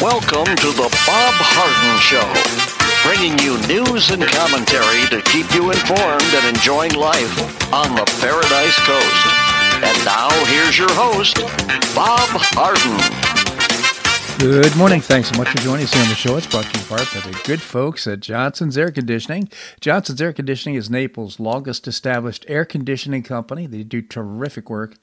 Welcome to the Bob Harden Show, bringing you news and commentary to keep you informed and enjoying life on the Paradise Coast. And now, here's your host, Bob Harden. Good morning. Thanks so much for joining us here on the show. It's brought to you in part by the good folks at Johnson's Air Conditioning. Johnson's Air Conditioning is Naples' longest established air conditioning company. They do terrific work.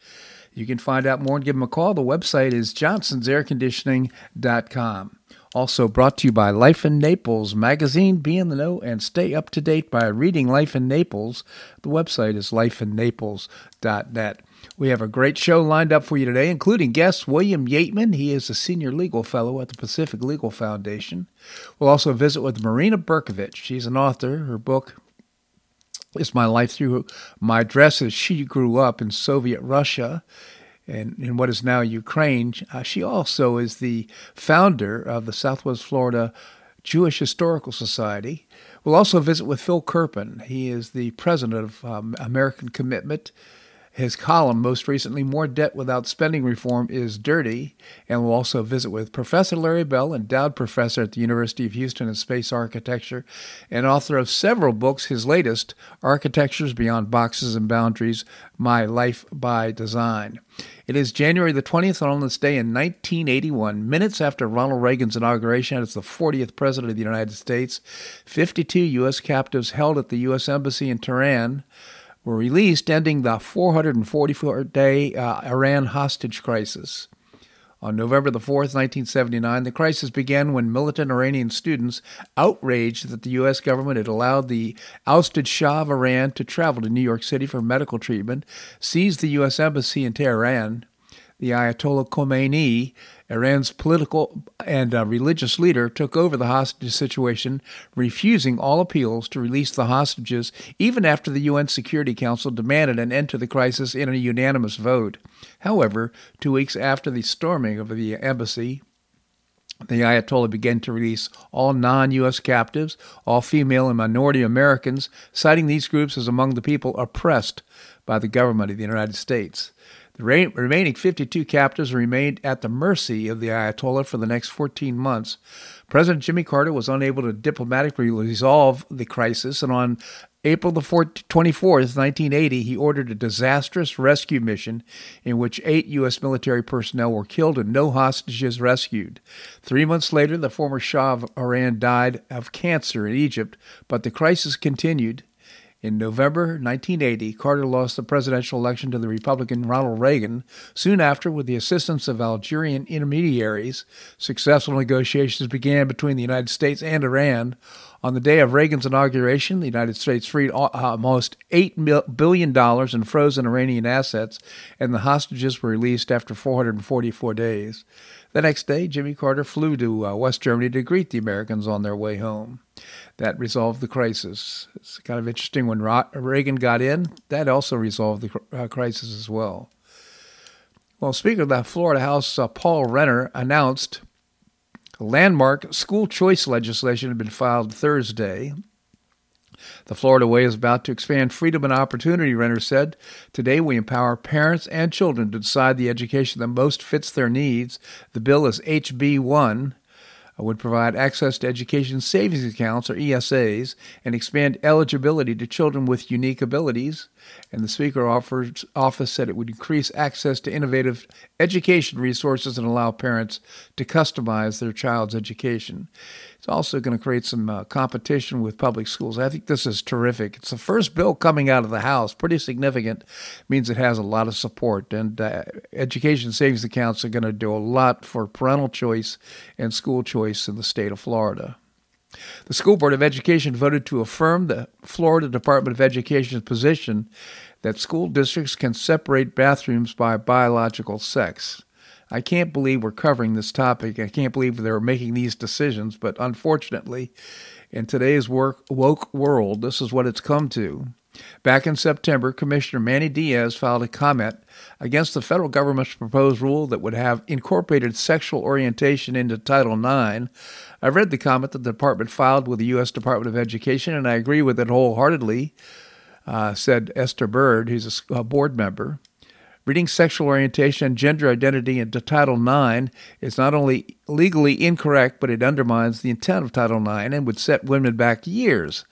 You can find out more and give them a call. The website is johnsonsairconditioning.com. Also brought to you by Life in Naples magazine. Be in the know and stay up to date by reading Life in Naples. The website is lifeinnaples.net. We have a great show lined up for you today, including guest William Yeatman. He is a senior legal fellow at the Pacific Legal Foundation. We'll also visit with Marina Berkovich. She's an author. Her book, It's My Life Through My Dresses. She grew up in Soviet Russia and in what is now Ukraine. She also is the founder of the Southwest Florida Jewish Historical Society. We'll also visit with Phil Kerpen. He is the president of American Commitment. His column, most recently, More Debt Without Spending Reform is Dirty. And we'll also visit with Professor Larry Bell, endowed professor at the University of Houston in space architecture and author of several books. His latest, Architectures Beyond Boxes and Boundaries, My Life by Design. It is January the 20th, and on this day in 1981, minutes after Ronald Reagan's inauguration as the 40th President of the United States, 52 U.S. captives held at the U.S. Embassy in Tehran were released, ending the 444-day Iran hostage crisis. On November the 4th, 1979, the crisis began when militant Iranian students, outraged that the U.S. government had allowed the ousted Shah of Iran to travel to New York City for medical treatment, seized the U.S. embassy in Tehran. The Ayatollah Khomeini, Iran's political and religious leader, took over the hostage situation, refusing all appeals to release the hostages, even after the UN Security Council demanded an end to the crisis in a unanimous vote. However, 2 weeks after the storming of the embassy, the Ayatollah began to release all non-U.S. captives, all female and minority Americans, citing these groups as among the people oppressed by the government of the United States. The remaining 52 captives remained at the mercy of the Ayatollah for the next 14 months. President Jimmy Carter was unable to diplomatically resolve the crisis, and on April 24th, 1980, he ordered a disastrous rescue mission in which 8 U.S. military personnel were killed and no hostages rescued. 3 months later, the former Shah of Iran died of cancer in Egypt, but the crisis continued. In November 1980, Carter lost the presidential election to the Republican Ronald Reagan. Soon after, with the assistance of Algerian intermediaries, successful negotiations began between the United States and Iran. On the day of Reagan's inauguration, the United States freed almost $8 billion in frozen Iranian assets, and the hostages were released after 444 days. The next day, Jimmy Carter flew to West Germany to greet the Americans on their way home. That resolved the crisis. It's kind of interesting when Reagan got in, that also resolved the crisis as well. Well, Speaker of the Florida House, Paul Renner, announced landmark school choice legislation had been filed Thursday. The Florida Way is about to expand freedom and opportunity, Renner said. Today we empower parents and children to decide the education that most fits their needs. The bill is HB 1. Would provide access to education savings accounts, or ESAs, and expand eligibility to children with unique abilities. And the Speaker's office said it would increase access to innovative education resources and allow parents to customize their child's education. It's also going to create some competition with public schools. I think this is terrific. It's the first bill coming out of the House. Pretty significant. Means it has a lot of support. And education savings accounts are going to do a lot for parental choice and school choice in the state of Florida. The School Board of Education voted to affirm the Florida Department of Education's position that school districts can separate bathrooms by biological sex. I can't believe we're covering this topic. I can't believe they're making these decisions, but unfortunately, in today's woke world, this is what it's come to. Back in September, Commissioner Manny Diaz filed a comment against the federal government's proposed rule that would have incorporated sexual orientation into Title IX. I read the comment that the department filed with the U.S. Department of Education, and I agree with it wholeheartedly, said Esther Bird, who's a board member. Reading sexual orientation, gender identity into Title IX is not only legally incorrect, but it undermines the intent of Title IX and would set women back years.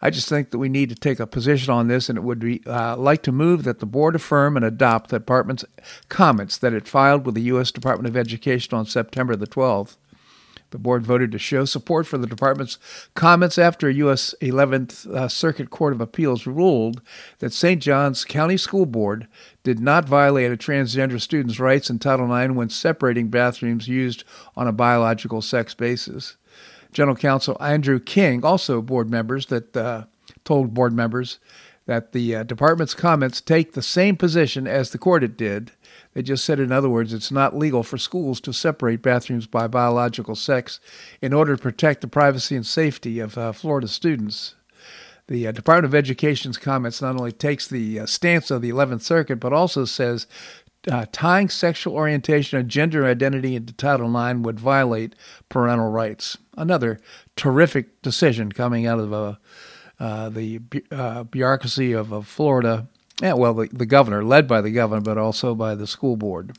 I just think that we need to take a position on this, and it would be like to move that the board affirm and adopt the department's comments that it filed with the U.S. Department of Education on September the 12th. The board voted to show support for the department's comments after a U.S. 11th Circuit Court of Appeals ruled that St. John's County School Board did not violate a transgender student's rights in Title IX when separating bathrooms used on a biological sex basis. General Counsel Andrew King also told board members that the department's comments take the same position as the court it did. They just said, in other words, it's not legal for schools to separate bathrooms by biological sex in order to protect the privacy and safety of Florida students. The Department of Education's comments not only takes the stance of the 11th Circuit, but also says tying sexual orientation and gender identity into Title IX would violate parental rights. Another terrific decision coming out of the bureaucracy of Florida. Yeah, well, the governor, led by the governor, but also by the school board.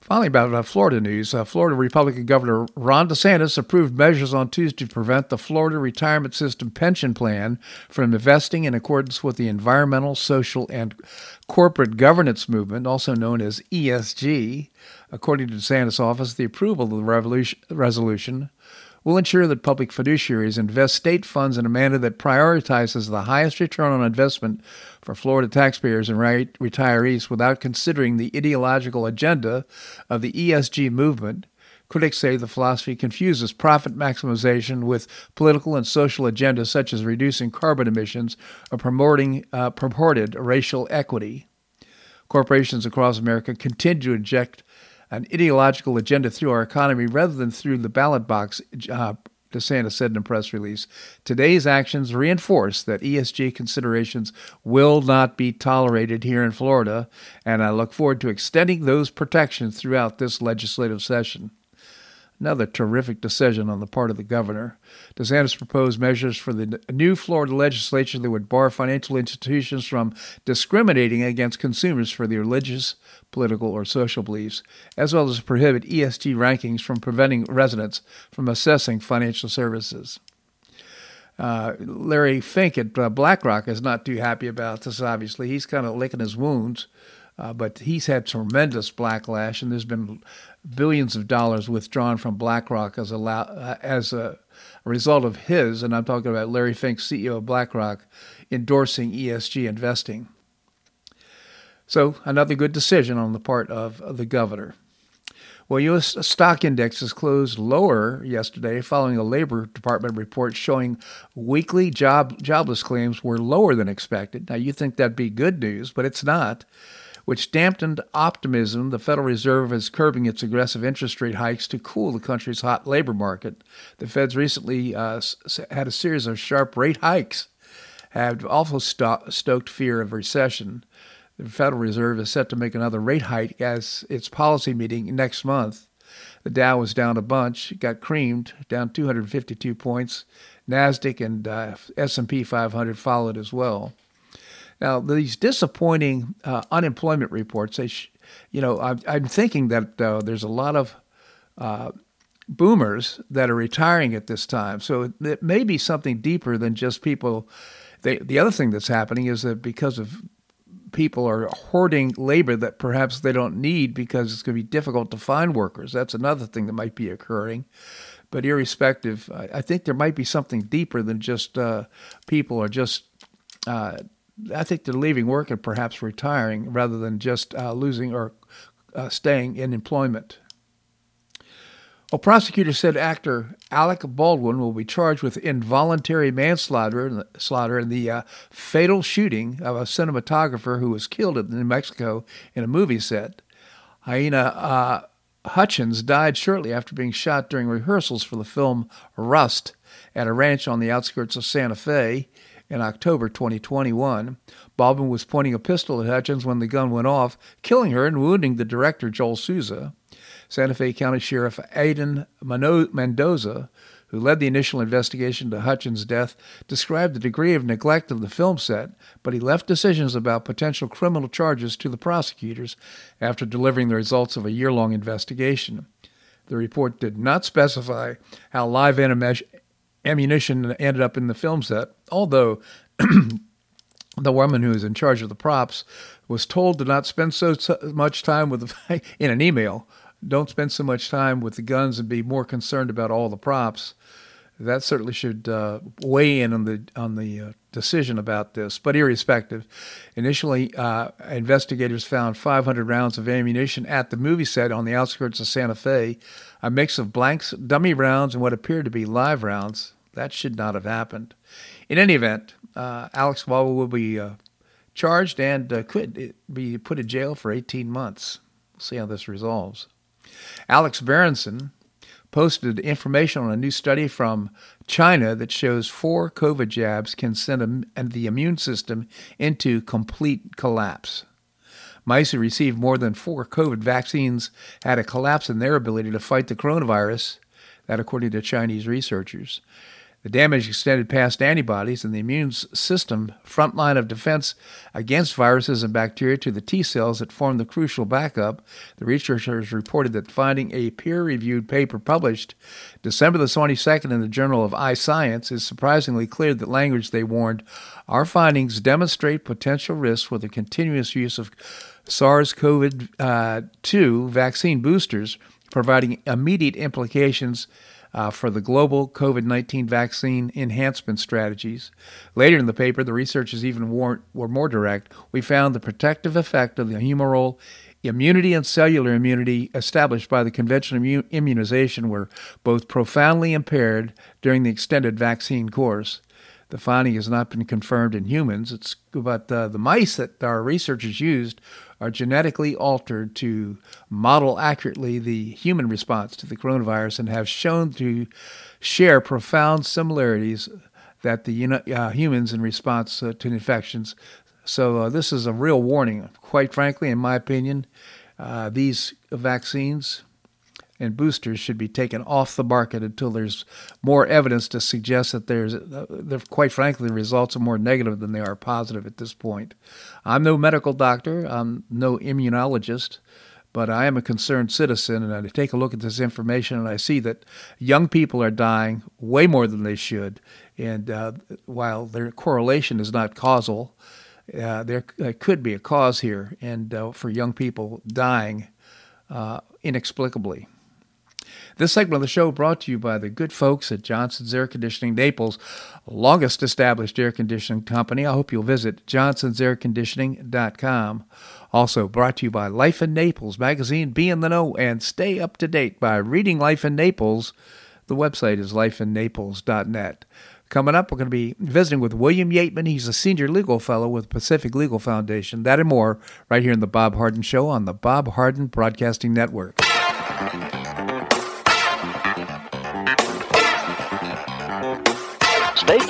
Finally, about Florida news. Florida Republican Governor Ron DeSantis approved measures on Tuesday to prevent the Florida Retirement System Pension Plan from investing in accordance with the environmental, social, and corporate governance movement, also known as ESG. According to DeSantis' office, the approval of the resolution will ensure that public fiduciaries invest state funds in a manner that prioritizes the highest return on investment for Florida taxpayers and retirees without considering the ideological agenda of the ESG movement. Critics say the philosophy confuses profit maximization with political and social agendas such as reducing carbon emissions or promoting purported racial equity. Corporations across America continue to inject an ideological agenda through our economy rather than through the ballot box, DeSantis said in a press release. Today's actions reinforce that ESG considerations will not be tolerated here in Florida, and I look forward to extending those protections throughout this legislative session. Another terrific decision on the part of the governor. DeSantis proposed measures for the new Florida legislature that would bar financial institutions from discriminating against consumers for their religious, political, or social beliefs, as well as prohibit ESG rankings from preventing residents from assessing financial services. Larry Fink at BlackRock is not too happy about this, obviously. He's kind of licking his wounds. But he's had tremendous backlash, and there's been billions of dollars withdrawn from BlackRock as a result of his, and I'm talking about Larry Fink, CEO of BlackRock, endorsing ESG investing. So another good decision on the part of the governor. Well, U.S. stock indexes closed lower yesterday following a Labor Department report showing weekly jobless claims were lower than expected. Now, you think that'd be good news, but it's not, which dampened optimism. The Federal Reserve is curbing its aggressive interest rate hikes to cool the country's hot labor market. The Feds recently had a series of sharp rate hikes, have also stoked fear of recession. The Federal Reserve is set to make another rate hike as its policy meeting next month. The Dow was down a bunch, got creamed, down 252 points. Nasdaq and S&P 500 followed as well. Now, these disappointing unemployment reports, I'm thinking that there's a lot of boomers that are retiring at this time. So it may be something deeper than just people. The other thing that's happening is that because of people are hoarding labor that perhaps they don't need because it's going to be difficult to find workers. That's another thing that might be occurring. But irrespective, I think there might be something deeper than just people are just I think they're leaving work and perhaps retiring rather than just losing or staying in employment. A prosecutor said actor Alec Baldwin will be charged with involuntary manslaughter in the fatal shooting of a cinematographer who was killed in New Mexico in a movie set. Aina Hutchins died shortly after being shot during rehearsals for the film Rust at a ranch on the outskirts of Santa Fe. In October 2021, Baldwin was pointing a pistol at Hutchins when the gun went off, killing her and wounding the director, Joel Souza. Santa Fe County Sheriff Aiden Mendoza, who led the initial investigation into Hutchins' death, described the degree of neglect of the film set, but he left decisions about potential criminal charges to the prosecutors after delivering the results of a year-long investigation. The report did not specify how live ammunition ended up in the film set, although the woman who was in charge of the props was told to not spend so much time with the, in an email, don't spend so much time with the guns and be more concerned about all the props. That certainly should weigh in on the decision about this. But irrespective, initially investigators found 500 rounds of ammunition at the movie set on the outskirts of Santa Fe, a mix of blanks, dummy rounds, and what appeared to be live rounds. That should not have happened. In any event, Alex Baldwin will be charged and could be put in jail for 18 months. We'll see how this resolves. Alex Berenson posted information on a new study from China that shows 4 COVID jabs can send the immune system into complete collapse. Mice who received more than 4 COVID vaccines had a collapse in their ability to fight the coronavirus, that according to Chinese researchers. The damage extended past antibodies and the immune system front line of defense against viruses and bacteria to the T cells that form the crucial backup. The researchers reported that finding a peer-reviewed paper published December the 22nd in the Journal of iScience is surprisingly clear that language they warned. Our findings demonstrate potential risks with the continuous use of SARS-CoV-2 vaccine boosters, providing immediate implications for the global COVID-19 vaccine enhancement strategies. Later in the paper, the researchers even were more direct. We found the protective effect of the humoral immunity and cellular immunity established by the conventional immunization were both profoundly impaired during the extended vaccine course. The finding has not been confirmed in humans, but the mice that our researchers used are genetically altered to model accurately the human response to the coronavirus and have shown to share profound similarities that the humans in response to infections. So this is a real warning. Quite frankly, in my opinion, these vaccines and boosters should be taken off the market until there's more evidence to suggest that quite frankly, the results are more negative than they are positive at this point. I'm no medical doctor. I'm no immunologist, but I am a concerned citizen, and I take a look at this information, and I see that young people are dying way more than they should. And while their correlation is not causal, there could be a cause here and for young people dying inexplicably. This segment of the show brought to you by the good folks at Johnson's Air Conditioning, Naples' longest established air conditioning company. I hope you'll visit johnsonsairconditioning.com. Also brought to you by Life in Naples magazine. Be in the know and stay up to date by reading Life in Naples. The website is lifeinnaples.net. Coming up, we're going to be visiting with William Yeatman. He's a senior legal fellow with Pacific Legal Foundation. That and more right here in The Bob Harden Show on the Bob Harden Broadcasting Network. Stay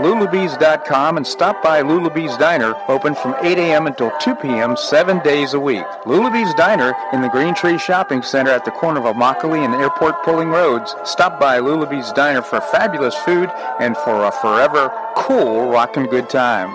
lulabelle's.com and stop by Lulabelle's Diner, open from 8 a.m. until 2 p.m. 7 days a week. Lulabelle's Diner in the Green Tree Shopping Center at the corner of Immokalee and Airport Pulling Roads. Stop by Lulabelle's Diner for fabulous food and for a forever cool rockin' good time.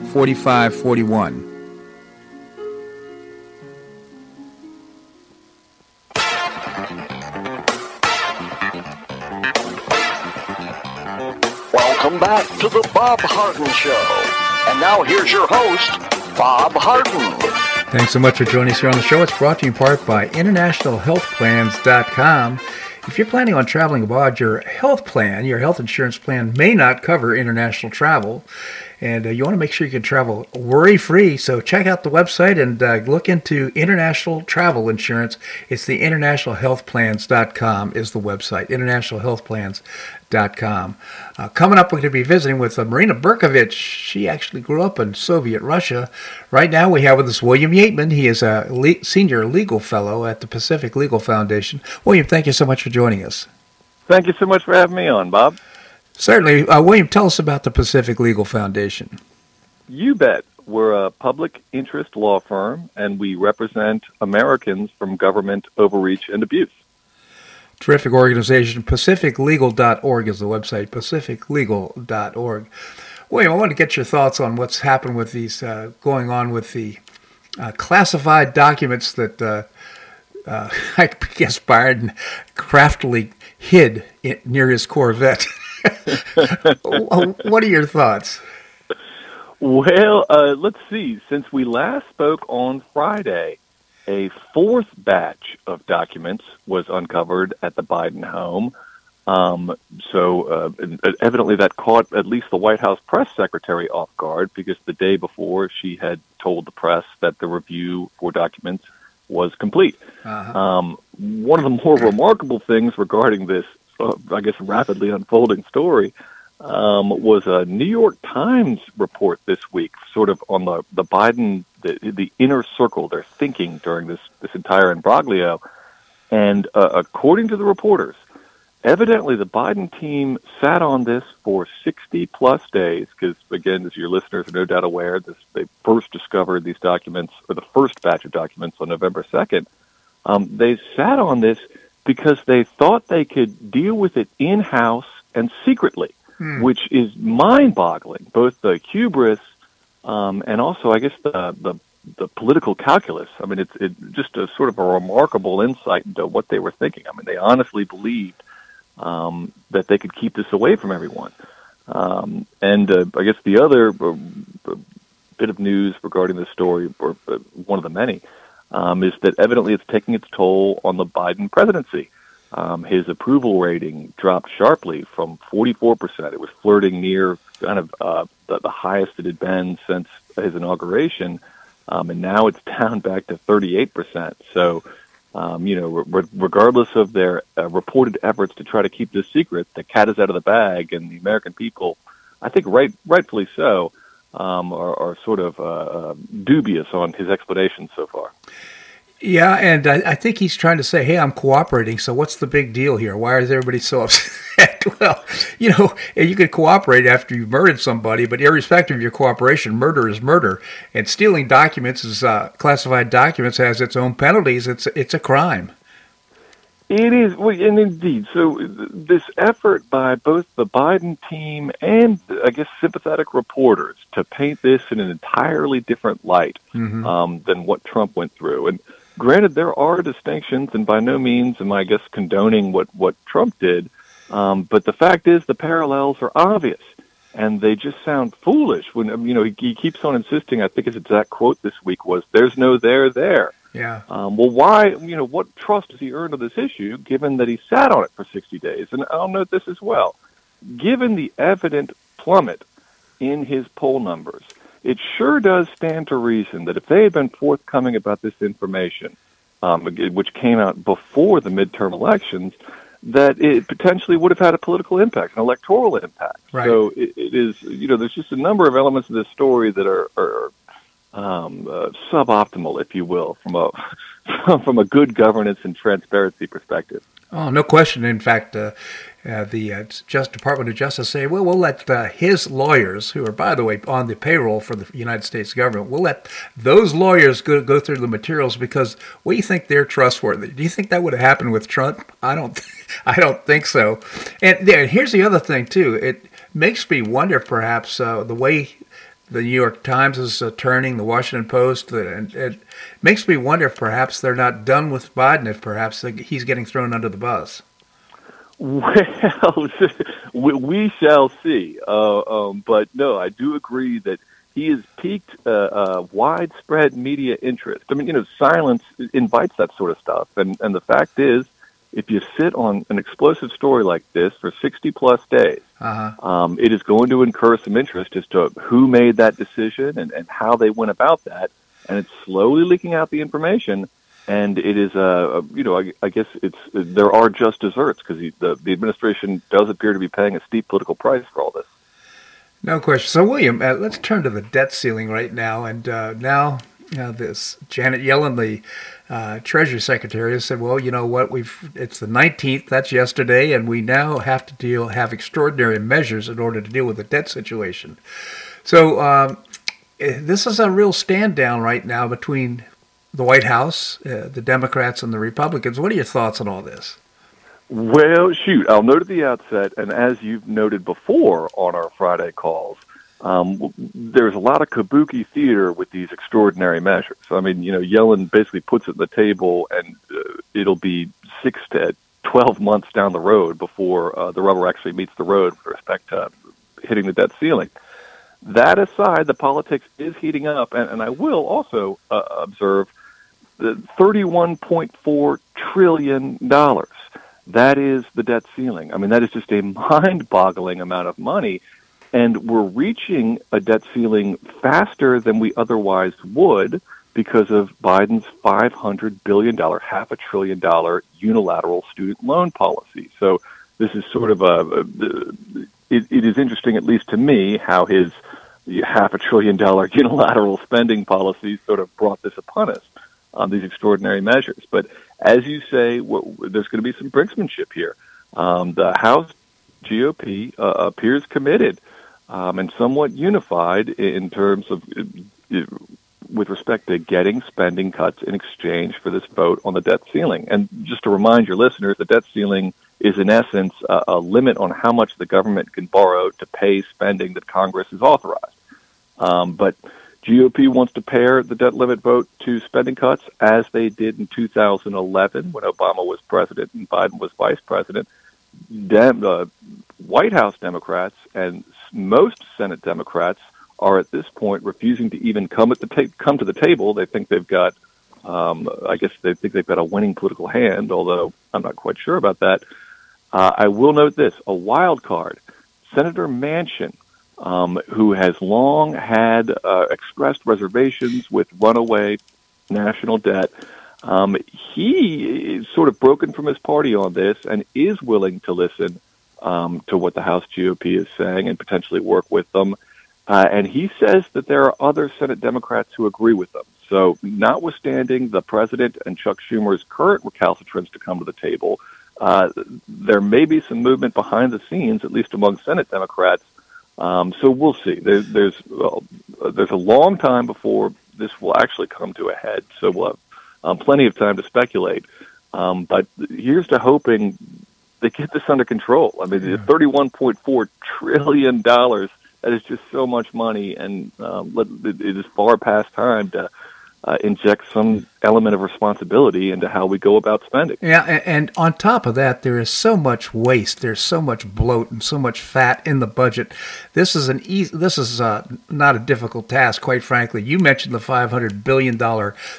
Welcome back to the Bob Harden Show. And now here's your host, Bob Harden. Thanks so much for joining us here on the show. It's brought to you in part by InternationalHealthPlans.com. If you're planning on traveling abroad, your health insurance plan may not cover international travel. And you want to make sure you can travel worry-free. So check out the website and look into international travel insurance. It's the InternationalHealthPlans.com is the website, InternationalHealthPlans.com. Coming up, we're going to be visiting with Marina Berkovich. She actually grew up in Soviet Russia. Right now, we have with us William Yeatman. He is a senior legal fellow at the Pacific Legal Foundation. William, thank you so much for joining us. Thank you so much for having me on, Bob. Certainly. William, tell us about the Pacific Legal Foundation. You bet. We're a public interest law firm, and we represent Americans from government overreach and abuse. Terrific organization. PacificLegal.org is the website, PacificLegal.org. William, I want to get your thoughts on what's happened with these, going on with the classified documents that I guess Biden craftily hid near his Corvette. What are your thoughts? Well, let's see. Since we last spoke on Friday, a fourth batch of documents was uncovered at the Biden home. Evidently that caught at least the White House press secretary off guard, because the day before she had told the press that the review for documents was complete. Uh-huh. One of the more remarkable things regarding this rapidly unfolding story, was a New York Times report this week, sort of on the Biden, the inner circle, their thinking during this entire imbroglio. And according to the reporters, evidently the Biden team sat on this for 60-plus days, because, again, as your listeners are no doubt aware, they first discovered these documents, or the first batch of documents, on November 2nd. They sat on this because they thought they could deal with it in-house and secretly, which is mind-boggling, both the hubris and also, I guess, the political calculus. I mean, it's just a sort of a remarkable insight into what they were thinking. I mean, they honestly believed that they could keep this away from everyone. I guess the other bit of news regarding this story, or one of the many, is that evidently it's taking its toll on the Biden presidency. His approval rating dropped sharply from 44%. It was flirting near kind of the highest it had been since his inauguration, and now it's down back to 38%. So, regardless of their reported efforts to try to keep this secret, the cat is out of the bag, and the American people, I think rightfully so, are sort of dubious on his explanation so far. Yeah, and I think he's trying to say, hey, I'm cooperating, so what's the big deal here? Why is everybody so upset? Well, you could cooperate after you've murdered somebody, but irrespective of your cooperation, murder is murder. And stealing documents, is classified documents, has its own penalties. It's a crime. It is, and indeed. So this effort by both the Biden team and, I guess, sympathetic reporters to paint this in an entirely different light than what Trump went through. And granted, there are distinctions, and by no means am I, condoning what Trump did. But the fact is the parallels are obvious. and they just sound foolish when, you know, he keeps on insisting. I think his exact quote this week was, "There's no there there." Yeah. Well, why, you know, what trust has he earned on this issue, given that he sat on it for 60 days? And I'll note this as well. Given the evident plummet in his poll numbers, it sure does stand to reason that if they had been forthcoming about this information, which came out before the midterm elections, that it potentially would have had a political impact, an electoral impact. Right. So it is, you know, there's just a number of elements of this story that are suboptimal, if you will, from a good governance and transparency perspective. Oh, no question. In fact, the Department of Justice say, well, we'll let his lawyers, who are, by the way, on the payroll for the United States government, we'll let those lawyers go through the materials because we think they're trustworthy. Do you think that would have happened with Trump? I don't think so. And here's the other thing too. It makes me wonder, perhaps, the way the New York Times is turning, the Washington Post, and it makes me wonder if perhaps they're not done with Biden, if perhaps he's getting thrown under the bus. Well, we shall see. But no, I do agree that he has piqued widespread media interest. I mean, you know, silence invites that sort of stuff. And the fact is, if you sit on an explosive story like this for 60-plus days, it is going to incur some interest as to who made that decision and how they went about that. And it's slowly leaking out the information. And it is, I guess there are just desserts because the administration does appear to be paying a steep political price for all this. No question. So, William, let's turn to the debt ceiling right now. And this Janet Yellen, the Treasury Secretary, has said, well, you know what, it's the 19th, that's yesterday, and we now have to have extraordinary measures in order to deal with the debt situation. So this is a real stand down right now between the White House, the Democrats, and the Republicans. What are your thoughts on all this? Well, shoot, I'll note at the outset, and as you've noted before on our Friday calls, there's a lot of kabuki theater with these extraordinary measures. I mean, you know, Yellen basically puts it on the table, and it'll be 6 to 12 months down the road before the rubber actually meets the road with respect to hitting the debt ceiling. That aside, the politics is heating up, and I will also observe the $31.4 trillion. That is the debt ceiling. I mean, that is just a mind-boggling amount of money. And we're reaching a debt ceiling faster than we otherwise would because of Biden's $500 billion, half $1 trillion unilateral student loan policy. So this is sort of it is interesting, at least to me, how his half $1 trillion unilateral spending policy sort of brought this upon us on these extraordinary measures. But as you say, there's going to be some brinksmanship here. The House GOP appears committed and somewhat unified in terms of with respect to getting spending cuts in exchange for this vote on the debt ceiling. And just to remind your listeners, the debt ceiling is in essence a limit on how much the government can borrow to pay spending that Congress has authorized. But GOP wants to pair the debt limit vote to spending cuts as they did in 2011 when Obama was president and Biden was vice president. White House Democrats and most Senate Democrats are at this point refusing to even come to the table. They think they've got, a winning political hand. Although I'm not quite sure about that. I will note this: a wild card, Senator Manchin, who has long had expressed reservations with runaway national debt. He is sort of broken from his party on this and is willing to listen to what the House GOP is saying and potentially work with them. And he says that there are other Senate Democrats who agree with them. So notwithstanding the president and Chuck Schumer's current recalcitrance to come to the table, there may be some movement behind the scenes, at least among Senate Democrats. So we'll see. There's a long time before this will actually come to a head. So we'll have plenty of time to speculate. But here's to hoping they get this under control. I mean, the $31.4 trillion, that is just so much money, and it is far past time to inject some element of responsibility into how we go about spending. Yeah, and on top of that, there is so much waste, there's so much bloat and so much fat in the budget. This is not a difficult task, quite frankly. You mentioned the $500 billion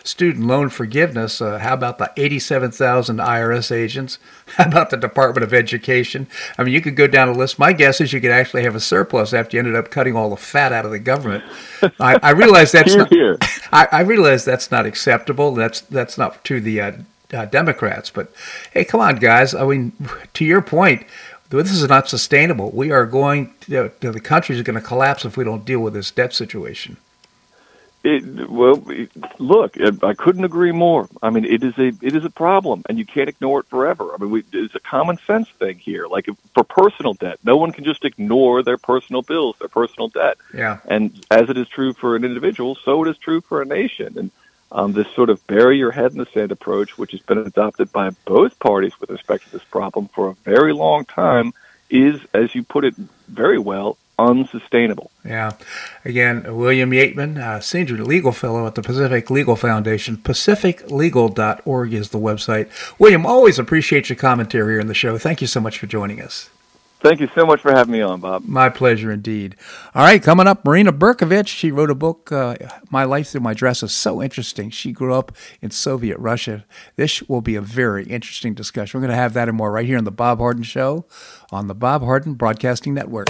student loan forgiveness. How about the 87,000 IRS agents? How about the Department of Education? I mean, you could go down a list. My guess is you could actually have a surplus after you ended up cutting all the fat out of the government. I realize that's I realize that's not acceptable. That's not to the Democrats, but hey, come on, guys. I mean, to your point, this is not sustainable. We are going to the country is going to collapse if we don't deal with this debt situation. Look, I couldn't agree more. I mean, it is a problem, and you can't ignore it forever. I mean, it's a common sense thing here. Like for personal debt, no one can just ignore their personal bills, their personal debt. Yeah. And as it is true for an individual, so it is true for a nation. And this sort of bury-your-head-in-the-sand approach, which has been adopted by both parties with respect to this problem for a very long time, is, as you put it very well, unsustainable. Yeah. Again, William Yeatman, senior legal fellow at the Pacific Legal Foundation. PacificLegal.org is the website. William, always appreciate your commentary here in the show. Thank you so much for joining us. Thank you so much for having me on, Bob. My pleasure indeed. All right, coming up, Marina Berkovich. She wrote a book, My Life Through My Dress, is so interesting. She grew up in Soviet Russia. This will be a very interesting discussion. We're going to have that and more right here on The Bob Harden Show on the Bob Harden Broadcasting Network.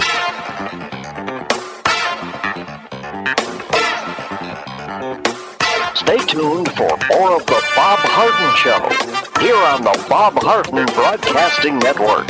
Stay tuned for more of The Bob Harden Show here on the Bob Harden Broadcasting Network.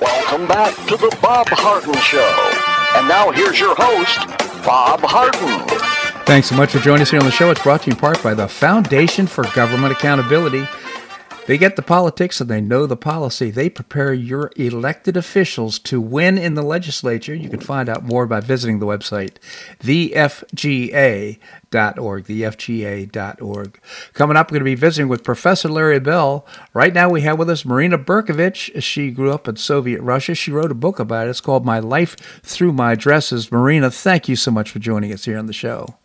Welcome back to the Bob Harden Show. And now here's your host, Bob Harden. Thanks so much for joining us here on the show. It's brought to you in part by the Foundation for Government Accountability. They get the politics and they know the policy. They prepare your elected officials to win in the legislature. You can find out more by visiting the website, thefga.org, thefga.org. Coming up, we're going to be visiting with Professor Larry Bell. Right now we have with us Marina Berkovich. She grew up in Soviet Russia. She wrote a book about it. It's called My Life Through My Dresses. Marina, thank you so much for joining us here on the show.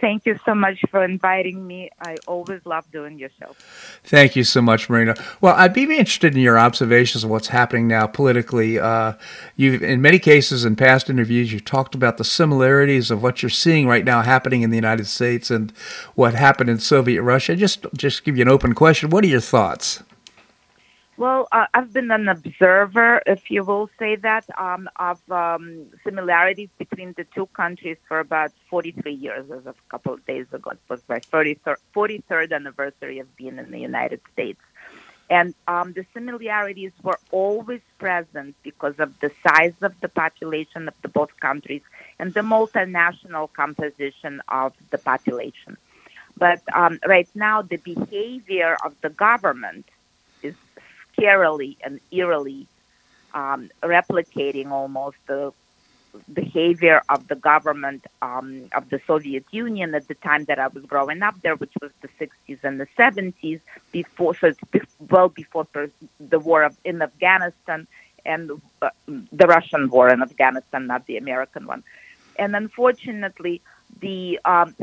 Thank you so much for inviting me. I always love doing your show. Thank you so much, Marina. Well, I'd be interested in your observations of what's happening now politically. You've, in many cases, in past interviews, you've talked about the similarities of what you're seeing right now happening in the United States and what happened in Soviet Russia. Just give you an open question. What are your thoughts? Well, I've been an observer, if you will say that, of similarities between the two countries for about 43 years, as of a couple of days ago. It was my 43rd anniversary of being in the United States. And the similarities were always present because of the size of the population of the both countries and the multinational composition of the population. But right now, the behavior of the government is scarily and eerily replicating almost the behavior of the government of the Soviet Union at the time that I was growing up there, which was the 60s and the 70s, before, so it's well before the war in Afghanistan and the Russian war in Afghanistan, not the American one. And unfortunately, the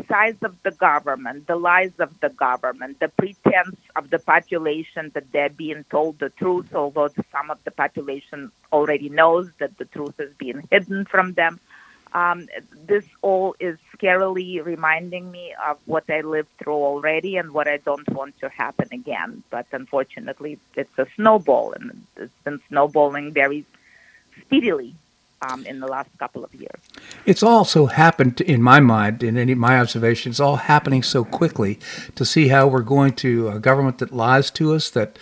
size of the government, the lies of the government, the pretense of the population that they're being told the truth, although some of the population already knows that the truth is being hidden from them. This all is scarily reminding me of what I lived through already and what I don't want to happen again. But unfortunately, it's a snowball, and it's been snowballing very speedily. In the last couple of years. It's also happened, in my mind, in any of my observations, all happening so quickly to see how we're going to a government that lies to us, that,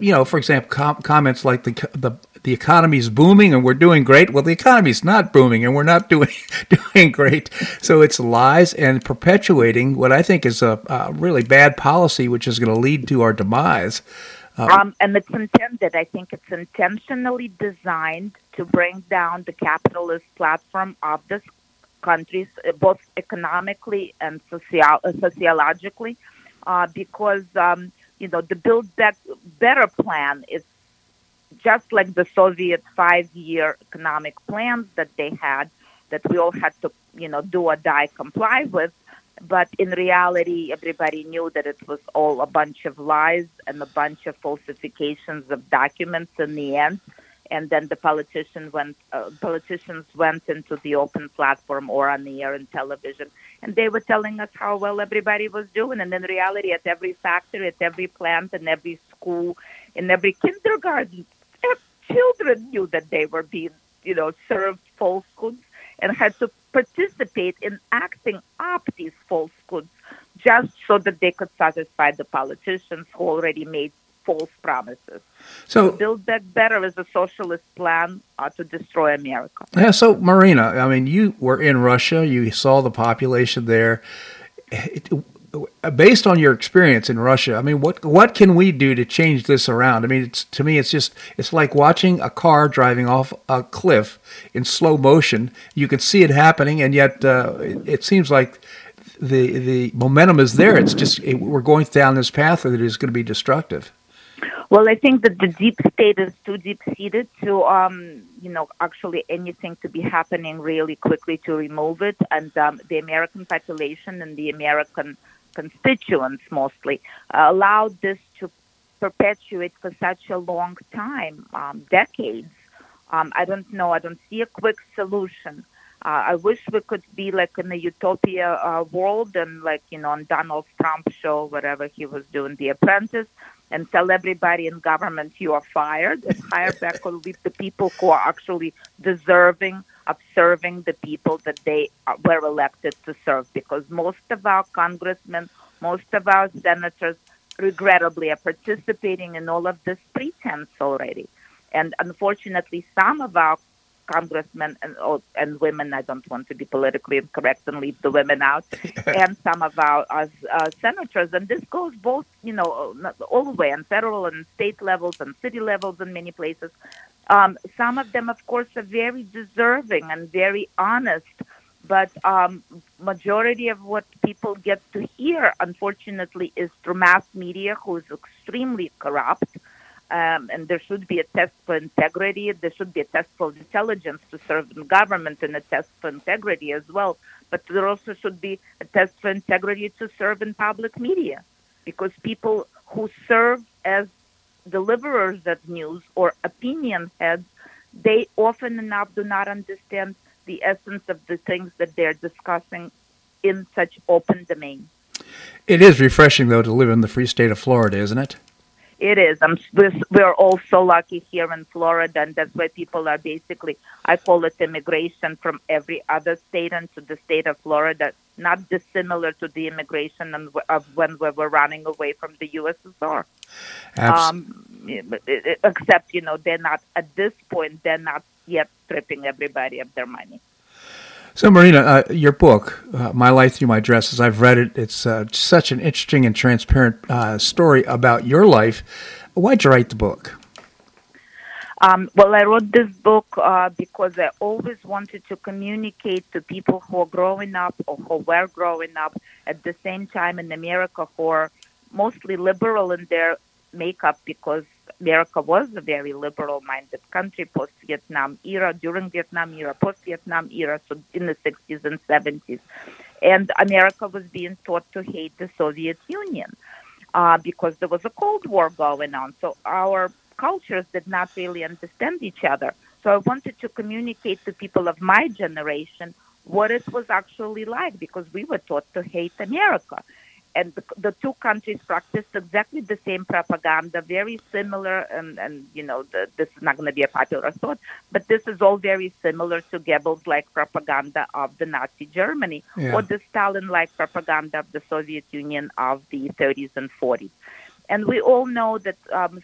you know, for example, comments like the economy's booming and we're doing great. Well, the economy's not booming and we're not doing great. So it's lies and perpetuating what I think is a really bad policy, which is going to lead to our demise. And it's intended, I think it's intentionally designed to bring down the capitalist platform of this country, both economically and sociologically, because, you know, the Build Back Better plan is just like the Soviet 5-year economic plans that they had, that we all had to, you know, do or die comply with. But in reality, everybody knew that it was all a bunch of lies and a bunch of falsifications of documents in the end. And then the politicians went into the open platform or on the air and television, and they were telling us how well everybody was doing. And in reality, at every factory, at every plant, in every school, in every kindergarten, children knew that they were being, you know, served false goods and had to participate in acting up these false goods just so that they could satisfy the politicians who already made false promises. So Build Back Better is a socialist plan to destroy America. Yeah. So Marina, I mean, you were in Russia. You saw the population there. Based on your experience in Russia, I mean, what can we do to change this around? I mean, to me, it's like watching a car driving off a cliff in slow motion. You can see it happening, and yet it seems like the momentum is there. It's just we're going down this path that is going to be destructive. Well, I think that the deep state is too deep-seated to, you know, actually anything to be happening really quickly to remove it. And the American population and the American constituents mostly allowed this to perpetuate for such a long time, decades. I don't know. I don't see a quick solution. I wish we could be like in a utopia world and like, you know, on Donald Trump's show, whatever he was doing, The Apprentice, and tell everybody in government you are fired and hire back or leave the people who are actually deserving of serving the people that they were elected to serve. Because most of our congressmen, most of our senators, regrettably, are participating in all of this pretense already. And unfortunately, some of our congressmen and women, I don't want to be politically incorrect and leave the women out, and some of our senators. And this goes both, you know, all the way on federal and state levels and city levels in many places. Some of them, of course, are very deserving and very honest, but majority of what people get to hear, unfortunately, is through mass media, who is extremely corrupt. And there should be a test for integrity. There should be a test for intelligence to serve in government and a test for integrity as well. But there also should be a test for integrity to serve in public media, because people who serve as deliverers of news or opinion heads, they often enough do not understand the essence of the things that they're discussing in such open domain. It is refreshing, though, to live in the free state of Florida, isn't it? It is. We're all so lucky here in Florida, and that's why people are basically, I call it immigration from every other state into the state of Florida, not dissimilar to the immigration of when we were running away from the USSR. Except, you know, they're not, at this point, they're not yet stripping everybody of their money. So, Marina, your book, My Life Through My Dresses, I've read it. It's such an interesting and transparent story about your life. Why'd you write the book? Well, I wrote this book because I always wanted to communicate to people who are growing up or who were growing up at the same time in America, who are mostly liberal in their makeup, because America was a very liberal-minded country post-Vietnam era, during Vietnam era, post-Vietnam era, so in the 60s and 70s. And America was being taught to hate the Soviet Union because there was a Cold War going on. So our cultures did not really understand each other. So I wanted to communicate to people of my generation what it was actually like, because we were taught to hate America. And the two countries practiced exactly the same propaganda, very similar, and you know, this is not going to be a popular thought, but this is all very similar to Goebbels-like propaganda of the Nazi Germany, or the Stalin-like propaganda of the Soviet Union of the 30s and 40s. And we all know that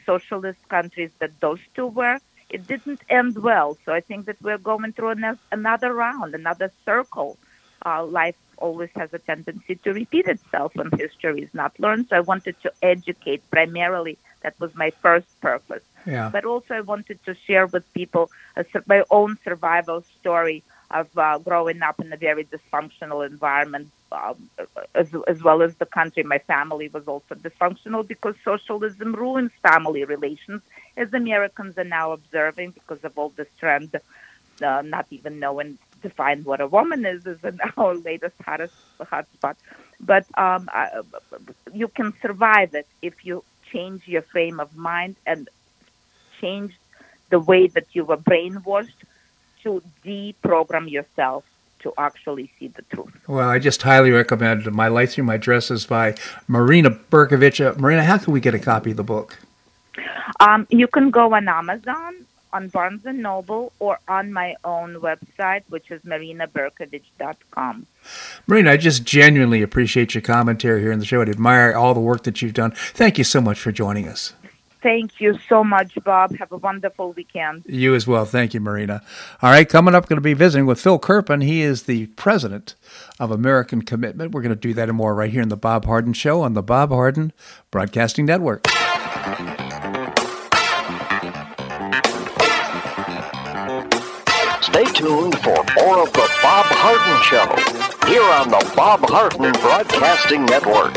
socialist countries that those two were, it didn't end well. So I think that we're going through another round, another circle. Life always has a tendency to repeat itself when history is not learned. So I wanted to educate primarily. That was my first purpose. But also I wanted to share with people my own survival story of growing up in a very dysfunctional environment, as well as the country. My family was also dysfunctional because socialism ruins family relations, as Americans are now observing because of all this trend, not even knowing define what a woman is in our latest hot spot. But you can survive it if you change your frame of mind and change the way that you were brainwashed to deprogram yourself to actually see the truth. Well, I just highly recommend My Life Through My Dresses by Marina Berkovich. Marina, how can we get a copy of the book? You can go on Amazon, on Barnes & Noble, or on my own website, which is marinaberkovich.com. Marina, I just genuinely appreciate your commentary here on the show. I admire all the work that you've done. Thank you so much for joining us. Thank you so much, Bob. Have a wonderful weekend. You as well. Thank you, Marina. All right, coming up, going to be visiting with Phil Kerpen. He is the president of American Commitment. We're going to do that and more right here in The Bob Harden Show on the Bob Harden Broadcasting Network. Stay tuned for more of The Bob Harden Show here on the Bob Harden Broadcasting Network.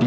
Do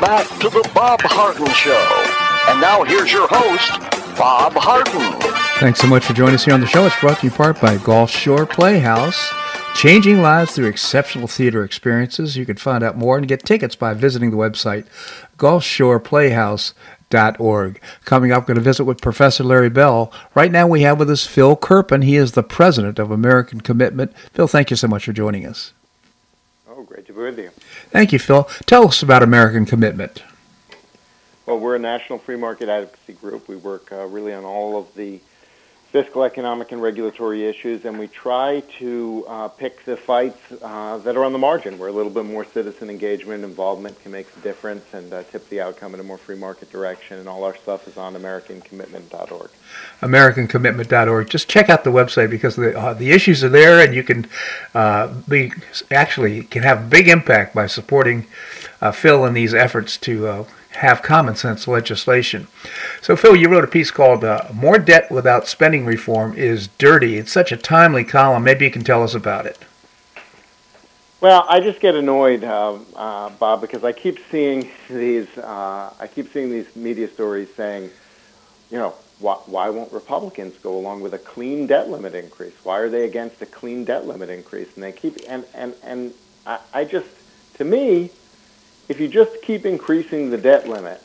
Back to the Bob Harden Show. And now here's your host, Bob Harden. Thanks so much for joining us here on the show. It's brought to you in part by Gulf Shore Playhouse, changing lives through exceptional theater experiences. You can find out more and get tickets by visiting the website, GulfShorePlayhouse.org. Coming up, we're going to visit with Professor Larry Bell. Right now we have with us Phil Kerpen. He is the president of American Commitment. Phil, thank you so much for joining us. Oh, great to be with you. Thank you, Phil. Tell us about American Commitment. Well, we're a national free market advocacy group. We work really on all of the fiscal, economic, and regulatory issues, and we try to pick the fights that are on the margin, where a little bit more citizen engagement, involvement can make a difference and tip the outcome in a more free market direction. And all our stuff is on AmericanCommitment.org. AmericanCommitment.org. Just check out the website, because the issues are there, and you can can have a big impact by supporting Phil in these efforts to have common sense legislation. So, Phil, you wrote a piece called More Debt Without Spending Reform is Dirty. It's such a timely column. Maybe you can tell us about it. Well, I just get annoyed, Bob, because I keep seeing these media stories saying, you know, why won't Republicans go along with a clean debt limit increase? Why are they against a clean debt limit increase? And they keep, if you just keep increasing the debt limit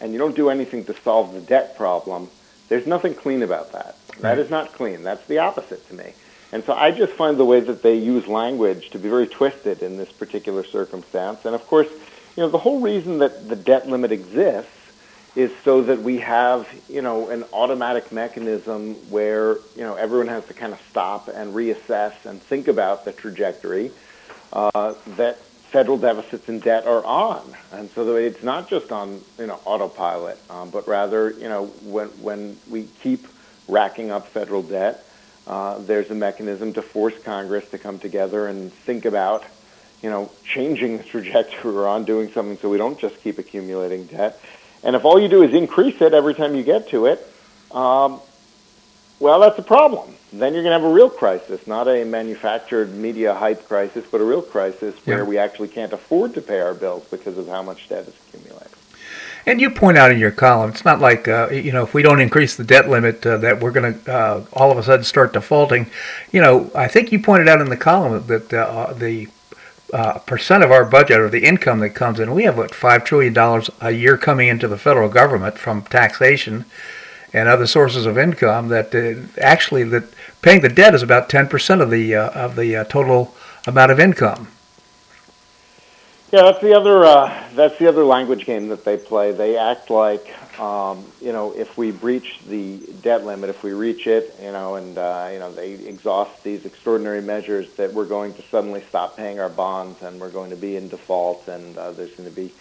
and you don't do anything to solve the debt problem, there's nothing clean about that. That is not clean. That's the opposite to me. And so I just find the way that they use language to be very twisted in this particular circumstance. And, of course, you know, the whole reason that the debt limit exists is so that we have, you know, an automatic mechanism where, you know, everyone has to kind of stop and reassess and think about the trajectory that federal deficits and debt are on. And so that it's not just on, you know, autopilot, but rather, you know, when we keep racking up federal debt, there's a mechanism to force Congress to come together and think about, you know, changing the trajectory we're on, doing something so we don't just keep accumulating debt. And if all you do is increase it every time you get to it, well, that's a problem. Then you're going to have a real crisis, not a manufactured media hype crisis, but a real crisis where we actually can't afford to pay our bills because of how much debt is accumulated. And you point out in your column, it's not like, you know, if we don't increase the debt limit that we're going to all of a sudden start defaulting. You know, I think you pointed out in the column that the percent of our budget or the income that comes in, we have, what, $5 trillion a year coming into the federal government from taxation and other sources of income, that actually that paying the debt is about 10% of the total amount of income. Yeah, that's the other language game that they play. They act like you know, if we breach the debt limit, if we reach it, you know, and you know, they exhaust these extraordinary measures, that we're going to suddenly stop paying our bonds and we're going to be in default, and there's going to be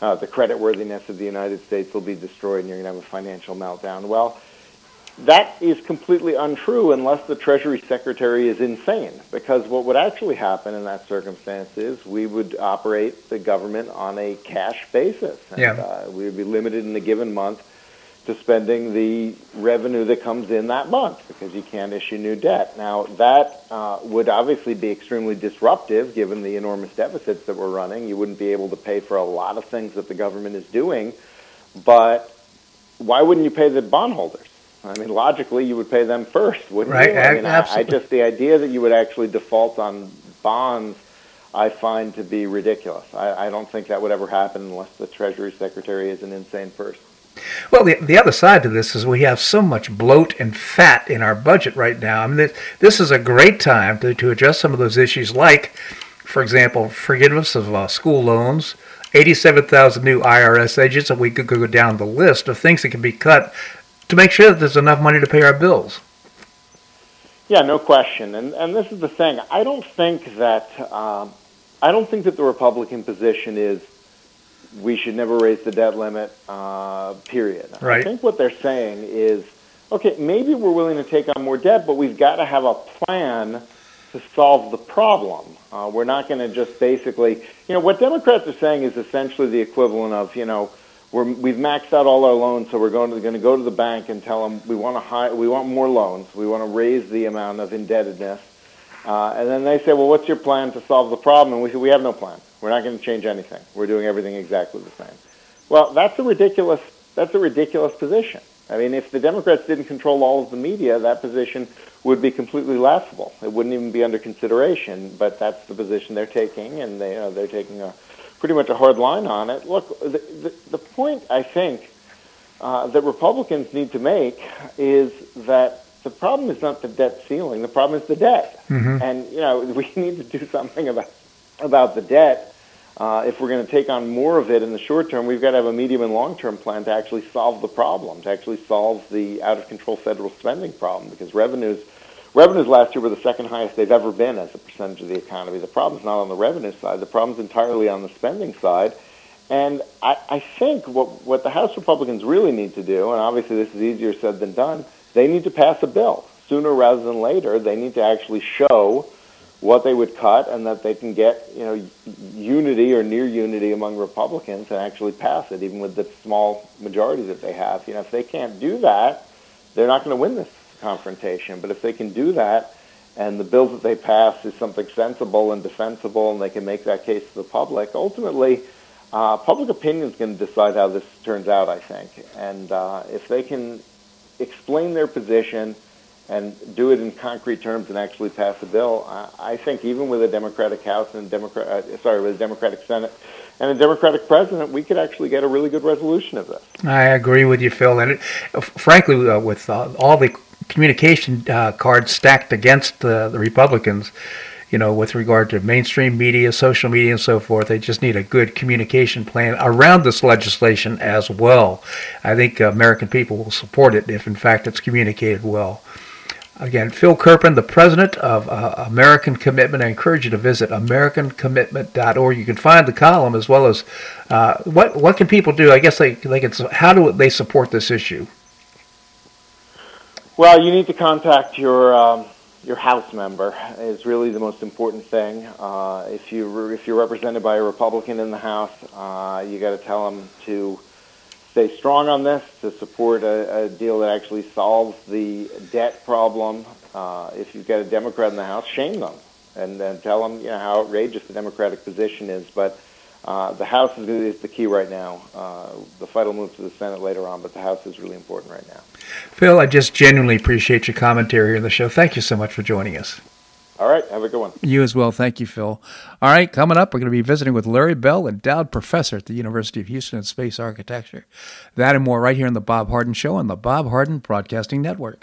the creditworthiness of the United States will be destroyed and you're going to have a financial meltdown. Well, that is completely untrue unless the Treasury Secretary is insane, because what would actually happen in that circumstance is we would operate the government on a cash basis. And, we would be limited in a given month to spending the revenue that comes in that month, because you can't issue new debt. Now, that would obviously be extremely disruptive given the enormous deficits that we're running. You wouldn't be able to pay for a lot of things that the government is doing, but why wouldn't you pay the bondholders? I mean, logically, you would pay them first, wouldn't you? I mean, absolutely. I just, the idea that you would actually default on bonds, I find to be ridiculous. I don't think that would ever happen unless the Treasury Secretary is an insane person. Well, the other side to this is we have so much bloat and fat in our budget right now. I mean, this is a great time to address some of those issues, like, for example, forgiveness of school loans, 87,000 new IRS agents, and we could go down the list of things that can be cut to make sure that there's enough money to pay our bills. Yeah, no question. And this is the thing. I don't think that the Republican position is we should never raise the debt limit, period. Right. I think what they're saying is, okay, maybe we're willing to take on more debt, but we've got to have a plan to solve the problem. We're not going to just basically, what Democrats are saying is essentially the equivalent of, we've maxed out all our loans, so we're going to go to the bank and tell them we want more loans, we want to raise the amount of indebtedness, and then they say, well, what's your plan to solve the problem? And we say, we have no plan. We're not going to change anything. We're doing everything exactly the same. Well, that's a ridiculous position. I mean, if the Democrats didn't control all of the media, that position would be completely laughable. It wouldn't even be under consideration, but that's the position they're taking, and they're taking a pretty much a hard line on it. Look, the point, I think, that Republicans need to make is that the problem is not the debt ceiling. The problem is the debt. Mm-hmm. And, we need to do something about the debt. If we're going to take on more of it in the short term, we've got to have a medium and long-term plan to actually solve the problem, to actually solve the out-of-control federal spending problem, because revenues last year were the second highest they've ever been as a percentage of the economy. The problem's not on the revenue side. The problem's entirely on the spending side. And I think what the House Republicans really need to do, and obviously this is easier said than done, they need to pass a bill sooner rather than later. They need to actually show what they would cut and that they can get, unity or near unity among Republicans and actually pass it, even with the small majority that they have. If they can't do that, they're not going to win this confrontation. But if they can do that, and the bill that they pass is something sensible and defensible, and they can make that case to the public, ultimately, public opinion is going to decide how this turns out, I think. And if they can explain their position and do it in concrete terms and actually pass a bill, I think even with a Democratic House and with a Democratic Senate and a Democratic president, we could actually get a really good resolution of this. I agree with you, Phil. And frankly, with all the communication cards stacked against the Republicans, with regard to mainstream media, social media, and so forth, they just need a good communication plan around this legislation as well. I think American people will support it if, in fact, it's communicated well. Again, Phil Kerpen, the president of American Commitment. I encourage you to visit AmericanCommitment.org. You can find the column as well as what can people do? I guess how do they support this issue? Well, you need to contact your House member is really the most important thing. If you're represented by a Republican in the House, you got to tell them to stay strong on this, to support a deal that actually solves the debt problem. If you've got a Democrat in the House, shame them and then tell them how outrageous the Democratic position is. But the House is the key right now. The fight will move to the Senate later on, but the House is really important right now. Phil, I just genuinely appreciate your commentary here on the show. Thank you so much for joining us. All right, have a good one. You as well. Thank you, Phil. All right, coming up, we're going to be visiting with Larry Bell, endowed professor at the University of Houston in space architecture. That and more right here on The Bob Harden Show on the Bob Harden Broadcasting Network.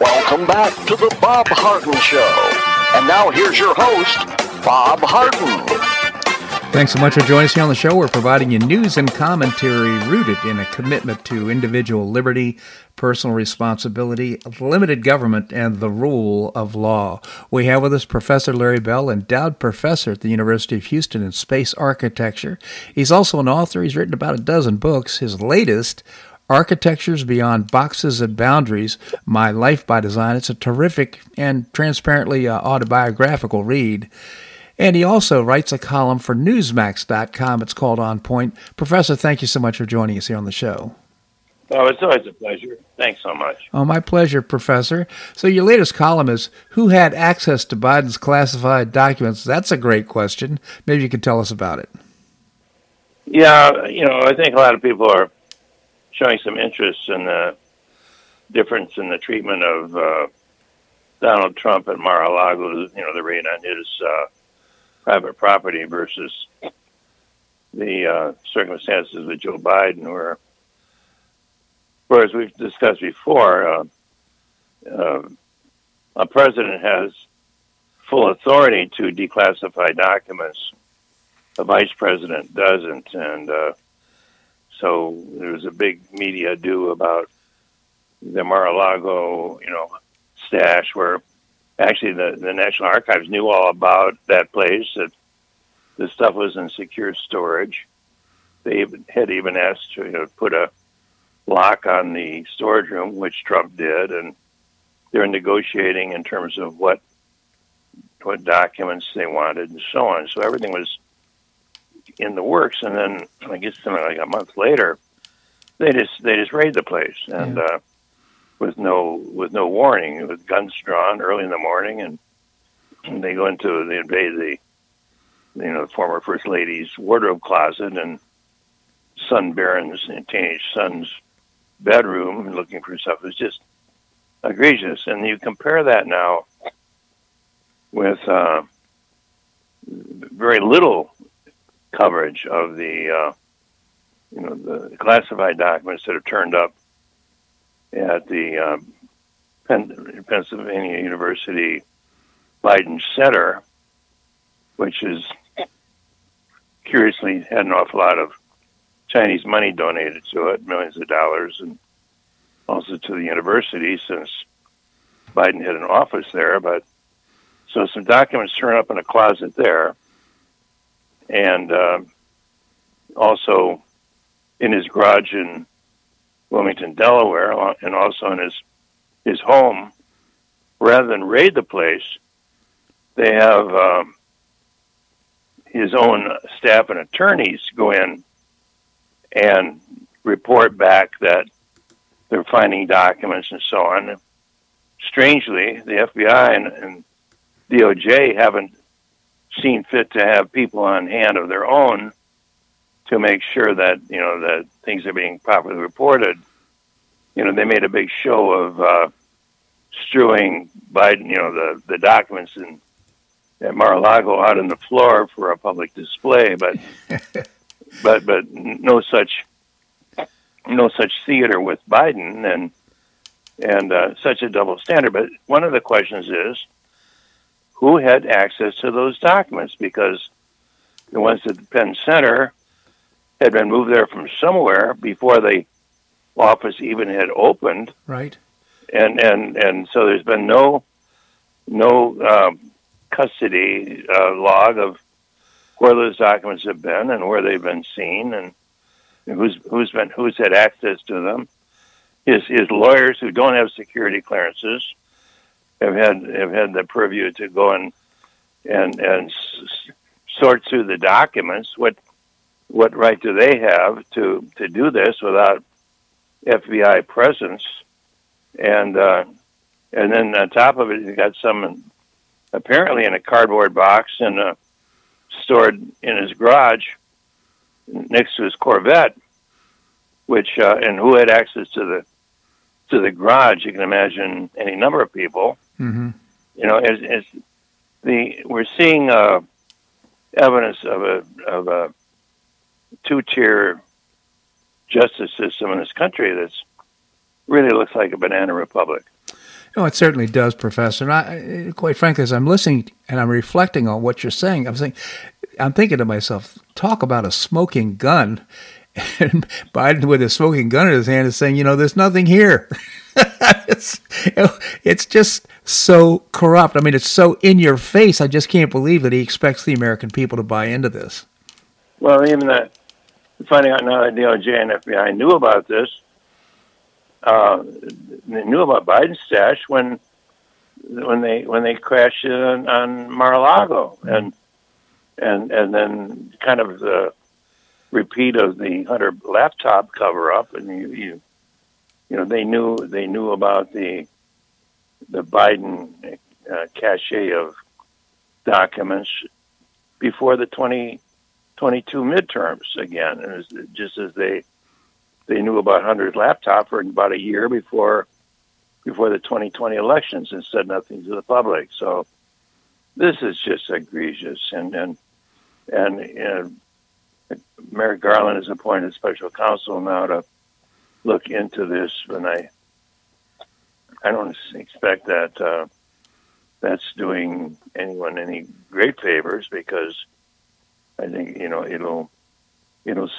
Welcome back to the Bob Harden Show. And now here's your host, Bob Harden. Thanks so much for joining us here on the show. We're providing you news and commentary rooted in a commitment to individual liberty, personal responsibility, limited government, and the rule of law. We have with us Professor Larry Bell, endowed professor at the University of Houston in space architecture. He's also an author. He's written about a dozen books. His latest, Architectures Beyond Boxes and Boundaries, My Life by Design. It's a terrific and transparently autobiographical read. And he also writes a column for Newsmax.com. It's called On Point. Professor, thank you so much for joining us here on the show. Oh, it's always a pleasure. Thanks so much. Oh, my pleasure, Professor. So your latest column is, Who Had Access to Biden's Classified Documents? That's a great question. Maybe you could tell us about it. Yeah, I think a lot of people are showing some interest in the difference in the treatment of Donald Trump at Mar-a-Lago, the raid on his private property versus the circumstances with Joe Biden, where as we've discussed before, a president has full authority to declassify documents. The vice president doesn't, and so there was a big media do about the Mar-a-Lago, stash, where actually the National Archives knew all about that place, that the stuff was in secure storage. They had asked to put a lock on the storage room, which Trump did, and they're negotiating in terms of what documents they wanted and so on. So everything was in the works, and then I guess something like a month later, they just raid the place, and with no warning, with guns drawn early in the morning, and they invade the former First Lady's wardrobe closet and son Barron's and teenage son's bedroom, looking for stuff. It's just egregious, and you compare that now with very little coverage of the classified documents that have turned up at the Pennsylvania University Biden Center, which is curiously had an awful lot of Chinese money donated to it, millions of dollars, and also to the university since Biden had an office there. But so some documents turn up in a closet there. And also in his garage in Wilmington, Delaware, and also in his home, rather than raid the place, they have his own staff and attorneys go in and report back that they're finding documents and so on. Strangely, the FBI and DOJ haven't seen fit to have people on hand of their own to make sure that, that things are being properly reported. They made a big show of strewing Biden, the documents at Mar-a-Lago out on the floor for a public display, but no such theater with Biden and such a double standard. But one of the questions is, who had access to those documents? Because the ones at the Penn Center had been moved there from somewhere before the office even had opened. Right. And so there's been no custody log of where those documents have been and where they've been seen and who's had access to them. His lawyers who don't have security clearances have had the purview to go and sort through the documents. What right do they have to do this without FBI presence, and then on top of it, you got some apparently in a cardboard box and stored in his garage next to his Corvette, which and who had access to the garage? You can imagine any number of people. Mm-hmm. You know, as the we're seeing evidence of a two-tier justice system in this country that's really looks like a banana republic. No, it certainly does, Professor. And I, quite frankly, as I'm listening and I'm reflecting on what you're saying, I'm thinking to myself, talk about a smoking gun. And Biden with his smoking gun in his hand is saying, you know, there's nothing here. It's just so corrupt. I mean, it's so in your face. I just can't believe that he expects the American people to buy into this. Well, even that, finding out now that DOJ and FBI knew about this, they knew about Biden's stash when they crashed it on Mar-a-Lago, and then kind of the repeat of the Hunter laptop cover up, and you know they knew about the Biden cache of documents before the 2022 midterms again, and it was just as they knew about Hunter's laptop for about a year before the 2020 elections and said nothing to the public. So this is just egregious, and Merrick Garland has appointed special counsel now to look into this, and I don't expect that that's doing anyone any great favors, because I think, you know, it'll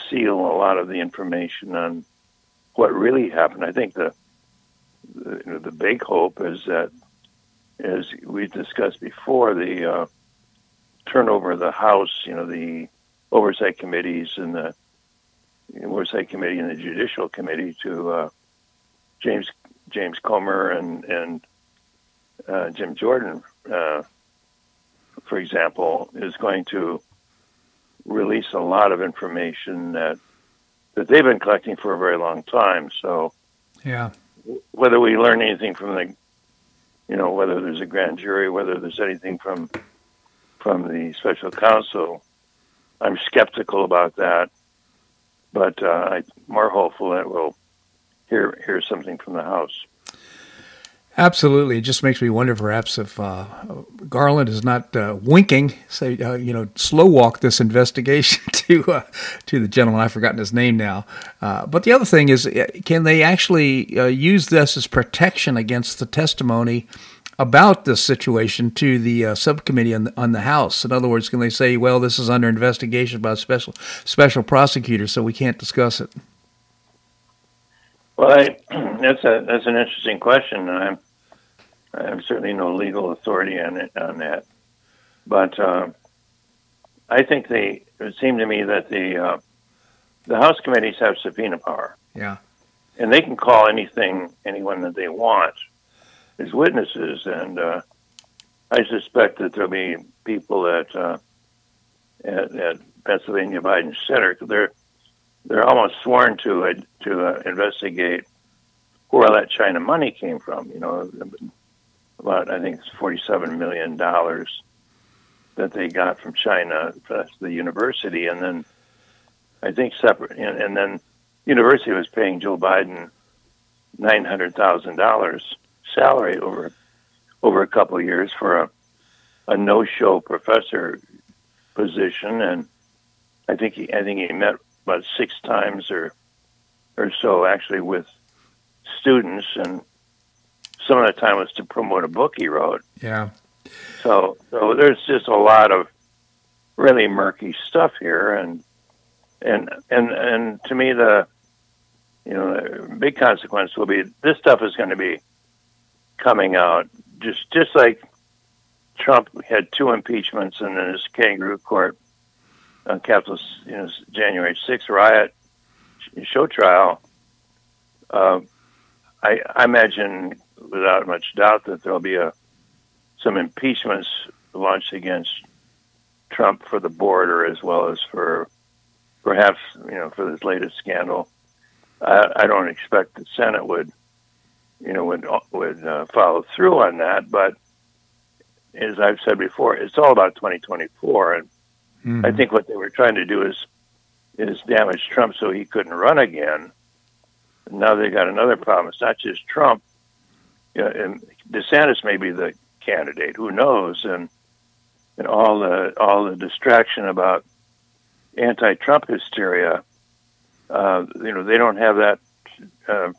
seal a lot of the information on what really happened. I think the big hope is that, as we discussed before, the turnover of the House, you know, the oversight committees and the oversight committee and the judicial committee to James Comer and Jim Jordan, for example, is going to release a lot of information that they've been collecting for a very long time. So, yeah, whether we learn anything from the, you know, whether there's a grand jury, whether there's anything from the special counsel, I'm skeptical about that. But I'm more hopeful that we'll hear something from the House. Absolutely. It just makes me wonder perhaps if Garland is not winking, say, you know, slow walk this investigation to the gentleman. I've forgotten his name now. But the other thing is, can they actually use this as protection against the testimony about this situation to the subcommittee on the House? In other words, can they say, well, this is under investigation by a special prosecutor, so we can't discuss it? Well, that's an interesting question. I'm certainly no legal authority on that, but I think it seemed to me that the House committees have subpoena power. Yeah, and they can call anyone that they want as witnesses, and I suspect that there'll be people at Pennsylvania Biden Center. They're almost sworn to investigate where all that China money came from. You know, about, I think it's $47 million that they got from China to the university, and then I think separate. And then the university was paying Joe Biden $900,000 salary over a couple of years for a no-show professor position, and I think he met about six times or so actually with students, and some of the time was to promote a book he wrote. Yeah. So there's just a lot of really murky stuff here, and to me the big consequence will be this stuff is going to be coming out just like Trump had two impeachments and then his kangaroo court on Capitol, you know, January 6th riot show trial. I imagine without much doubt that there'll be some impeachments launched against Trump for the border, as well as for perhaps, you know, for this latest scandal I don't expect the Senate would follow through on that. But as I've said before, it's all about 2024. And mm-hmm. I think what they were trying to do is damage Trump so he couldn't run again. And now they got another problem. It's not just Trump. And DeSantis may be the candidate. Who knows? And all the distraction about anti-Trump hysteria. They don't have that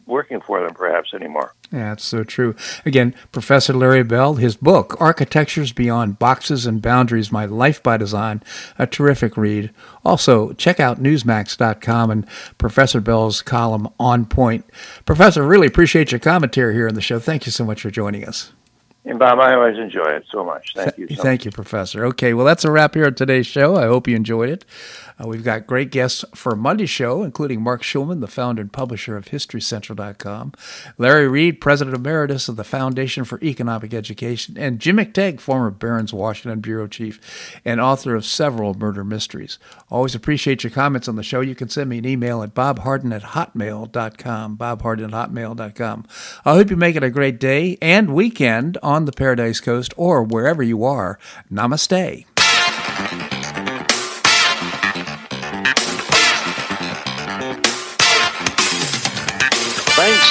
working for them, perhaps, anymore. Yeah, that's so true. Again, Professor Larry Bell, his book, Architectures Beyond Boxes and Boundaries, My Life by Design, a terrific read. Also, check out Newsmax.com and Professor Bell's column, On Point. Professor, really appreciate your commentary here on the show. Thank you so much for joining us. And Bob, I always enjoy it so much. Thank you, Professor. Okay, well, that's a wrap here on today's show. I hope you enjoyed it. We've got great guests for Monday's show, including Mark Schulman, the founder and publisher of HistoryCentral.com, Larry Reed, president emeritus of the Foundation for Economic Education, and Jim McTagg, former Barron's Washington bureau chief and author of several murder mysteries. Always appreciate your comments on the show. You can send me an email at bobharden@hotmail.com, bobharden@hotmail.com. I hope you make it a great day and weekend on the Paradise Coast or wherever you are. Namaste. Thanks